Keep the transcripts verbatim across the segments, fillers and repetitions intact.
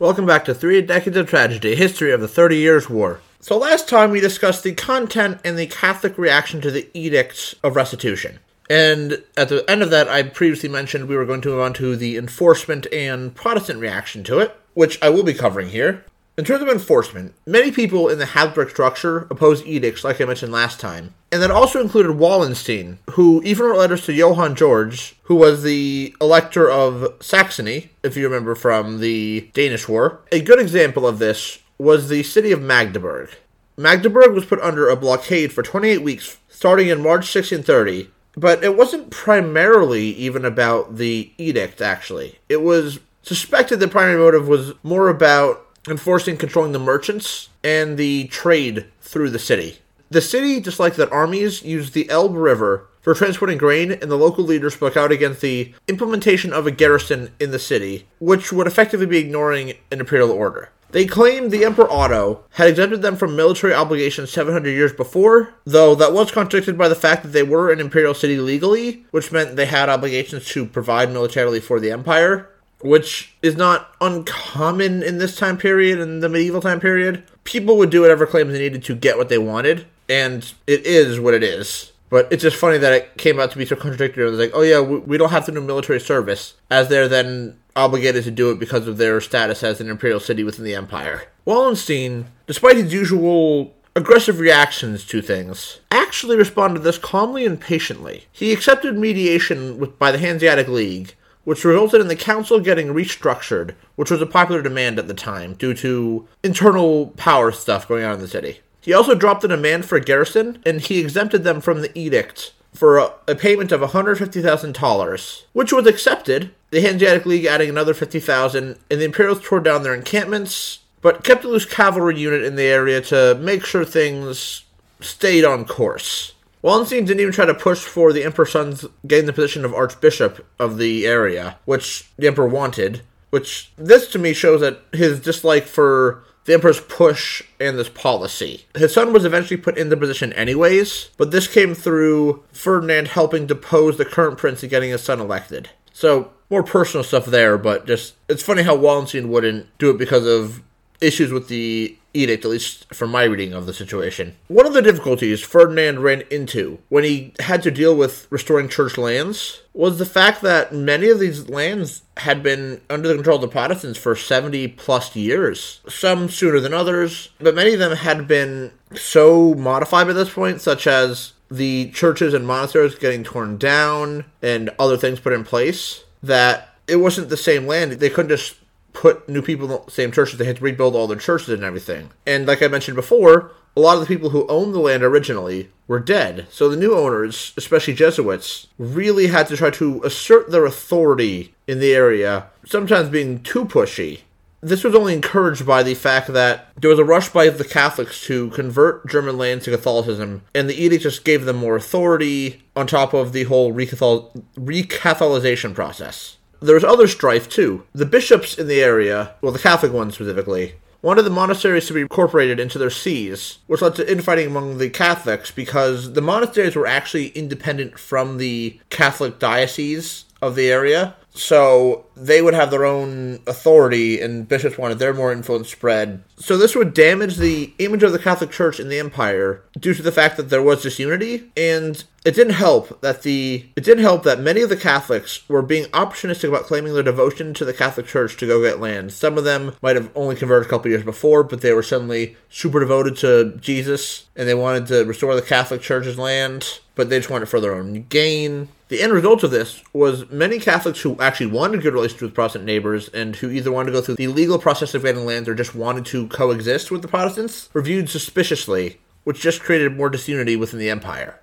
Welcome back to Three Decades of Tragedy, a history of the Thirty Years' War. So last time we discussed the content and the Catholic reaction to the Edicts of Restitution. And at the end of that, I previously mentioned we were going to move on to the enforcement and Protestant reaction to it, which I will be covering here. In terms of enforcement, many people in the Habsburg structure opposed edicts, like I mentioned last time, and that also included Wallenstein, who even wrote letters to Johann George, who was the elector of Saxony, if you remember from the Danish War. A good example of this was the city of Magdeburg. Magdeburg was put under a blockade for twenty-eight weeks, starting in March sixteen thirty, but it wasn't primarily even about the edict, actually. It was suspected the primary motive was more about enforcing controlling the merchants and the trade through the city. The city, just like their armies, used the Elbe River for transporting grain, and the local leaders spoke out against the implementation of a garrison in the city, which would effectively be ignoring an imperial order. They claimed the Emperor Otto had exempted them from military obligations seven hundred years before, though that was contradicted by the fact that they were an imperial city legally, which meant they had obligations to provide militarily for the empire, which is not uncommon in this time period, in the medieval time period. People would do whatever claims they needed to get what they wanted, and it is what it is. But it's just funny that it came out to be so contradictory. It was like, oh yeah, we don't have to do military service, as they're then obligated to do it because of their status as an imperial city within the empire. Wallenstein, despite his usual aggressive reactions to things, actually responded to this calmly and patiently. He accepted mediation with, by the Hanseatic League, which resulted in the council getting restructured, which was a popular demand at the time due to internal power stuff going on in the city. He also dropped the demand for a garrison, and he exempted them from the edict for a, a payment of one hundred fifty thousand talers, which was accepted, the Hanseatic League adding another fifty thousand, and the Imperials tore down their encampments, but kept a loose cavalry unit in the area to make sure things stayed on course. Wallenstein didn't even try to push for the Emperor's sons getting the position of Archbishop of the area, which the Emperor wanted, which this to me shows that his dislike for the Emperor's push and this policy. His son was eventually put in the position anyways, but this came through Ferdinand helping depose the current prince and getting his son elected. So, more personal stuff there, but just, it's funny how Wallenstein wouldn't do it because of issues with the edict, at least from my reading of the situation. One of the difficulties Ferdinand ran into when he had to deal with restoring church lands was the fact that many of these lands had been under the control of the Protestants for seventy plus years, some sooner than others, but many of them had been so modified by this point, such as the churches and monasteries getting torn down and other things put in place, that it wasn't the same land. They couldn't just put new people in the same churches. They had to rebuild all their churches and everything. And like I mentioned before, a lot of the people who owned the land originally were dead. So the new owners, especially Jesuits, really had to try to assert their authority in the area, sometimes being too pushy. This was only encouraged by the fact that there was a rush by the Catholics to convert German lands to Catholicism, and the edict just gave them more authority on top of the whole re-Cathol- re-Catholicization process. There was other strife, too. The bishops in the area, well, the Catholic ones specifically, wanted the monasteries to be incorporated into their sees, which led to infighting among the Catholics because the monasteries were actually independent from the Catholic diocese of the area, so they would have their own authority, and bishops wanted their more influence spread. So this would damage the image of the Catholic Church in the empire due to the fact that there was disunity, and it didn't help that the it didn't help that many of the Catholics were being opportunistic about claiming their devotion to the Catholic Church to go get land. Some of them might have only converted a couple years before, but they were suddenly super devoted to Jesus, and they wanted to restore the Catholic Church's land, but they just wanted it for their own gain. The end result of this was many Catholics who actually wanted good relations with Protestant neighbors and who either wanted to go through the legal process of getting lands or just wanted to coexist with the Protestants were viewed suspiciously, which just created more disunity within the empire.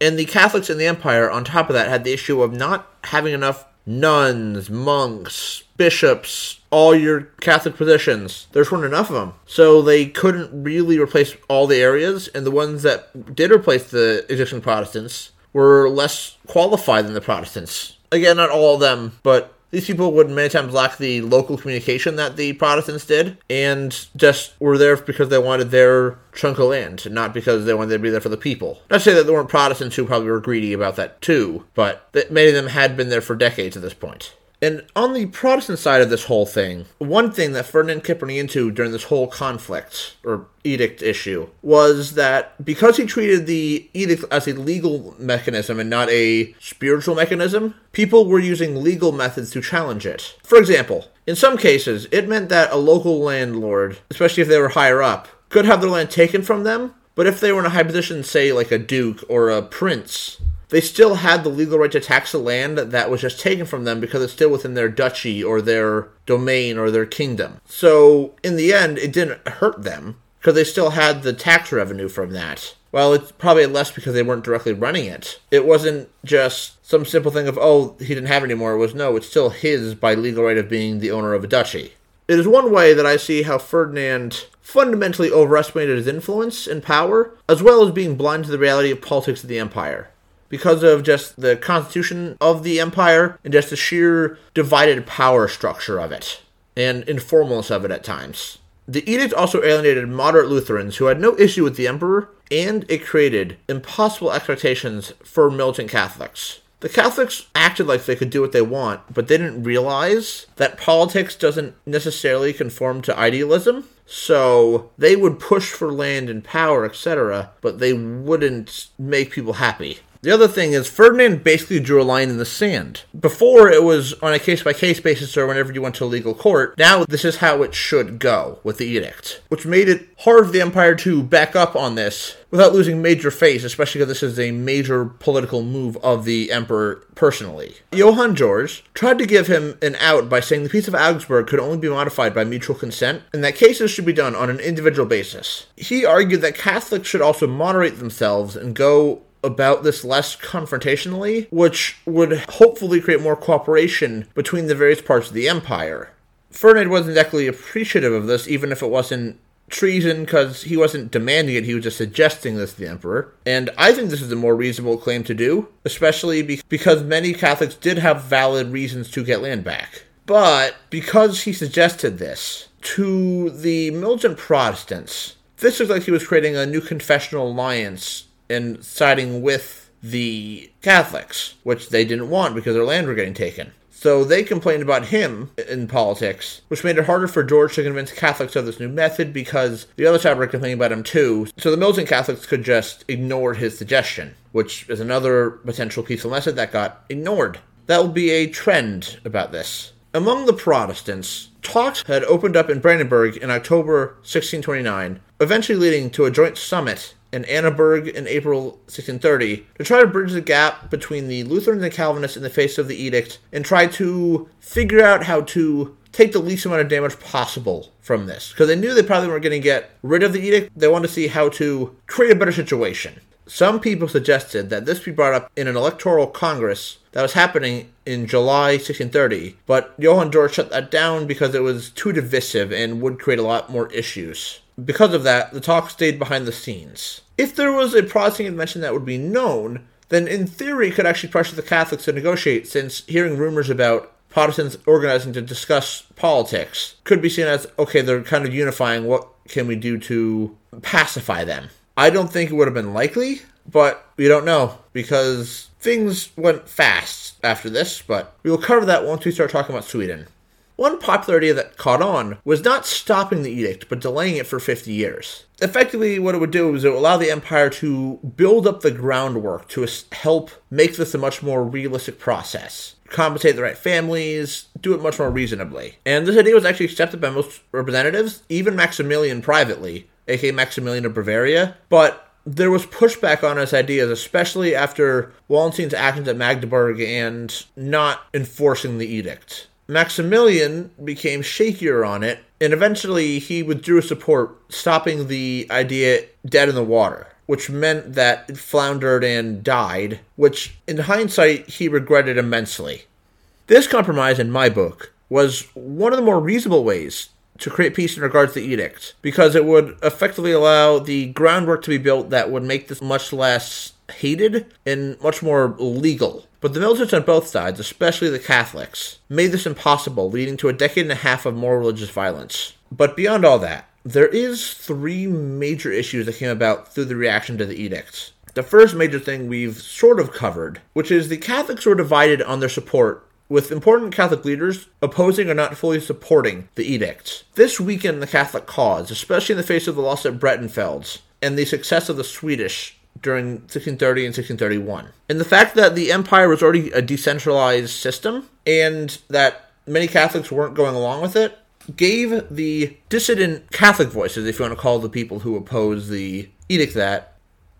And the Catholics in the empire, on top of that, had the issue of not having enough nuns, monks, bishops, all your Catholic positions. There just weren't enough of them. So they couldn't really replace all the areas, and the ones that did replace the existing Protestants were less qualified than the Protestants. Again, not all of them, but these people would many times lack the local communication that the Protestants did, and just were there because they wanted their chunk of land, not because they wanted to be there for the people. Not to say that there weren't Protestants who probably were greedy about that too, but that many of them had been there for decades at this point. And on the Protestant side of this whole thing, one thing that Ferdinand kept running into during this whole conflict, or edict issue, was that because he treated the edict as a legal mechanism and not a spiritual mechanism, people were using legal methods to challenge it. For example, in some cases, it meant that a local landlord, especially if they were higher up, could have their land taken from them, but if they were in a high position, say like a duke or a prince, they still had the legal right to tax the land that was just taken from them because it's still within their duchy or their domain or their kingdom. So, in the end, it didn't hurt them because they still had the tax revenue from that. Well, it's probably less because they weren't directly running it. It wasn't just some simple thing of, oh, he didn't have it anymore. It was, no, it's still his by legal right of being the owner of a duchy. It is one way that I see how Ferdinand fundamentally overestimated his influence and power, as well as being blind to the reality of politics of the empire. Because of just the constitution of the empire and just the sheer divided power structure of it, and informalness of it at times. The edict also alienated moderate Lutherans who had no issue with the emperor, and it created impossible expectations for militant Catholics. The Catholics acted like they could do what they want, but they didn't realize that politics doesn't necessarily conform to idealism. So they would push for land and power, et cetera, but they wouldn't make people happy. The other thing is, Ferdinand basically drew a line in the sand. Before, it was on a case-by-case basis or whenever you went to a legal court. Now, this is how it should go with the edict, which made it hard for the empire to back up on this without losing major face, especially because this is a major political move of the emperor personally. Johann George tried to give him an out by saying the Peace of Augsburg could only be modified by mutual consent, and that cases should be done on an individual basis. He argued that Catholics should also moderate themselves and go about this less confrontationally, which would hopefully create more cooperation between the various parts of the empire. Ferdinand wasn't exactly appreciative of this, even if it wasn't treason, because he wasn't demanding it, he was just suggesting this to the emperor. And I think this is a more reasonable claim to do, especially be- because many Catholics did have valid reasons to get land back. But because he suggested this to the militant Protestants, this is like he was creating a new confessional alliance and siding with the Catholics, which they didn't want because their land were getting taken. So they complained about him in politics, which made it harder for George to convince Catholics of this new method because the other side were complaining about him too, so the militant Catholics could just ignore his suggestion, which is another potential peaceful method that got ignored. That will be a trend about this. Among the Protestants, talks had opened up in Brandenburg in October sixteen twenty-nine, eventually leading to a joint summit in Annaberg in April sixteen thirty, to try to bridge the gap between the Lutherans and Calvinists in the face of the edict, and try to figure out how to take the least amount of damage possible from this. Because they knew they probably weren't going to get rid of the edict, they wanted to see how to create a better situation. Some people suggested that this be brought up in an electoral congress that was happening in July sixteen thirty, but Johann Dörr shut that down because it was too divisive and would create a lot more issues. Because of that, the talk stayed behind the scenes. If there was a Protestant invention that would be known, then in theory could actually pressure the Catholics to negotiate, since hearing rumors about Protestants organizing to discuss politics could be seen as, okay, they're kind of unifying, what can we do to pacify them? I don't think it would have been likely, but we don't know, because things went fast after this, but we will cover that once we start talking about Sweden. One popular idea that caught on was not stopping the edict, but delaying it for fifty years. Effectively, what it would do was it would allow the empire to build up the groundwork to help make this a much more realistic process, compensate the right families, do it much more reasonably. And this idea was actually accepted by most representatives, even Maximilian privately, aka Maximilian of Bavaria, but there was pushback on his ideas, especially after Wallenstein's actions at Magdeburg and not enforcing the edict. Maximilian became shakier on it, and eventually he withdrew support, stopping the idea dead in the water, which meant that it floundered and died, which, in hindsight, he regretted immensely. This compromise, in my book, was one of the more reasonable ways to create peace in regards to the edict, because it would effectively allow the groundwork to be built that would make this much less hated and much more legal. But the militants on both sides, especially the Catholics, made this impossible, leading to a decade and a half of more religious violence. But beyond all that, there is three major issues that came about through the reaction to the edict. The first major thing we've sort of covered, which is the Catholics were divided on their support with important Catholic leaders opposing or not fully supporting the edicts. This weakened the Catholic cause, especially in the face of the loss at Breitenfeld and the success of the Swedish during sixteen thirty and sixteen thirty-one. And the fact that the empire was already a decentralized system and that many Catholics weren't going along with it gave the dissident Catholic voices, if you want to call the people who opposed the edict that,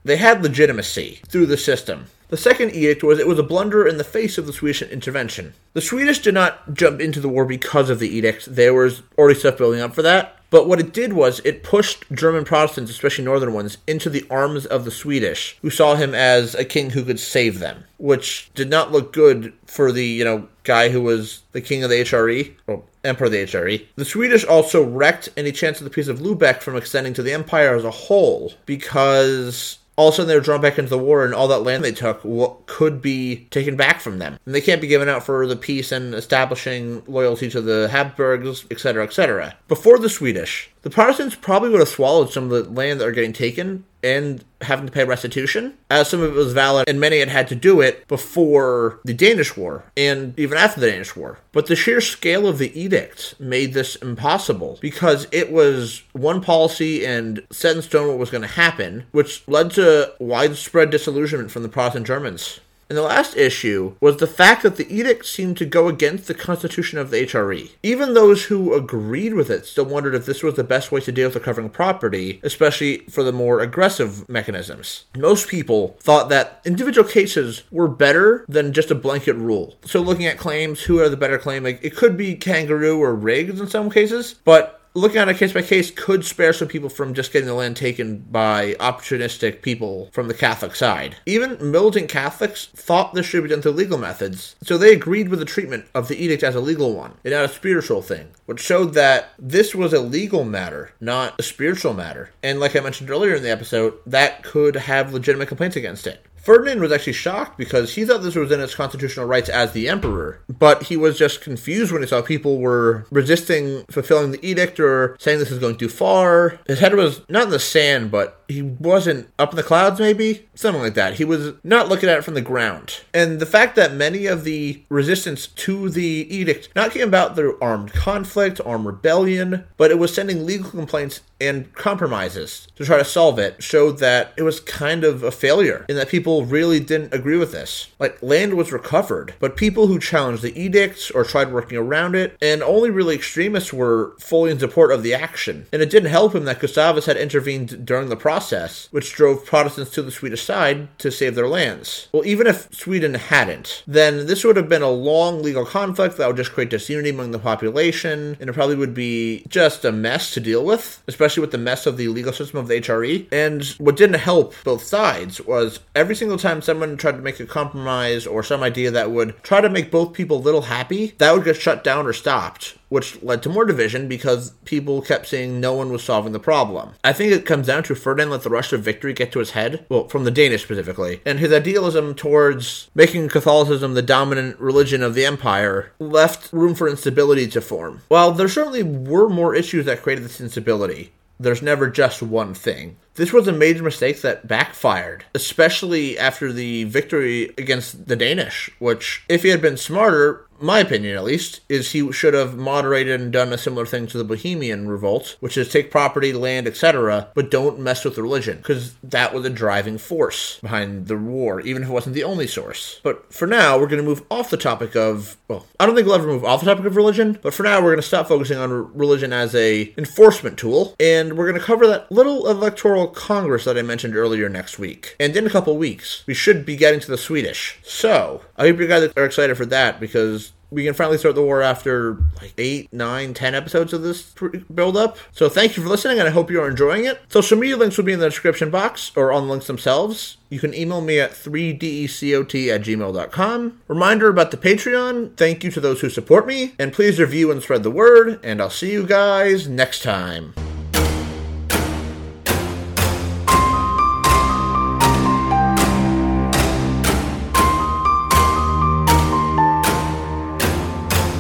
they had legitimacy through the system. The second edict was it was a blunder in the face of the Swedish intervention. The Swedish did not jump into the war because of the edict. There was already stuff building up for that. But what it did was it pushed German Protestants, especially northern ones, into the arms of the Swedish, who saw him as a king who could save them, which did not look good for the, you know, guy who was the king of the H R E, or emperor of the H R E. The Swedish also wrecked any chance of the Peace of Lubeck from extending to the empire as a whole, because all of a sudden they were drawn back into the war, and all that land they took could be taken back from them. And they can't be given out for the peace and establishing loyalty to the Habsburgs, et cetera, et cetera. Before the Swedish, the Protestants probably would have swallowed some of the land that are getting taken and having to pay restitution, as some of it was valid, and many had had to do it before the Danish War, and even after the Danish War. But the sheer scale of the edict made this impossible, because it was one policy and set in stone what was going to happen, which led to widespread disillusionment from the Protestant Germans. And the last issue was the fact that the edict seemed to go against the constitution of the H R E. Even those who agreed with it still wondered if this was the best way to deal with recovering property, especially for the more aggressive mechanisms. Most people thought that individual cases were better than just a blanket rule. So looking at claims, who are the better claim? Like, it could be kangaroo or rigged in some cases, but looking at a case-by-case could spare some people from just getting the land taken by opportunistic people from the Catholic side. Even militant Catholics thought this should be done through legal methods, so they agreed with the treatment of the edict as a legal one, and not a spiritual thing, which showed that this was a legal matter, not a spiritual matter. And like I mentioned earlier in the episode, that could have legitimate complaints against it. Ferdinand was actually shocked because he thought this was in his constitutional rights as the emperor, but he was just confused when he saw people were resisting fulfilling the edict or saying this is going too far. His head was not in the sand, but he wasn't up in the clouds maybe? Something like that. He was not looking at it from the ground. And the fact that many of the resistance to the edict not came about through armed conflict, armed rebellion, but it was sending legal complaints and compromises to try to solve it showed that it was kind of a failure and that people really didn't agree with this. Like, land was recovered, but people who challenged the edicts or tried working around it, and only really extremists were fully in support of the action. And it didn't help him that Gustavus had intervened during the process, which drove Protestants to the Swedish side to save their lands. Well, even if Sweden hadn't, then this would have been a long legal conflict that would just create disunity among the population, and it probably would be just a mess to deal with, especially Especially with the mess of the legal system of the H R E. And what didn't help both sides was every single time someone tried to make a compromise or some idea that would try to make both people a little happy, that would get shut down or stopped, which led to more division because people kept saying no one was solving the problem. I think it comes down to Ferdinand let the rush of victory get to his head, well, from the Danish specifically, and his idealism towards making Catholicism the dominant religion of the empire left room for instability to form. While there certainly were more issues that created this instability, there's never just one thing. This was a major mistake that backfired, especially after the victory against the Danish, which, if he had been smarter, my opinion at least, is he should have moderated and done a similar thing to the Bohemian Revolt, which is take property, land, et cetera, but don't mess with religion, because that was a driving force behind the war, even if it wasn't the only source. But for now, we're going to move off the topic of, well, I don't think we'll ever move off the topic of religion, but for now, we're going to stop focusing on religion as a enforcement tool, and we're going to cover that little electoral Congress that I mentioned earlier next week. And in a couple weeks, we should be getting to the Swedish. So, I hope you guys are excited for that, because we can finally start the war after like eight, nine, ten episodes of this build-up. So thank you for listening, and I hope you are enjoying it. Social media links will be in the description box, or on the links themselves. You can email me at three decot at gmail dot com. Reminder about the Patreon, thank you to those who support me, and please review and spread the word, and I'll see you guys next time.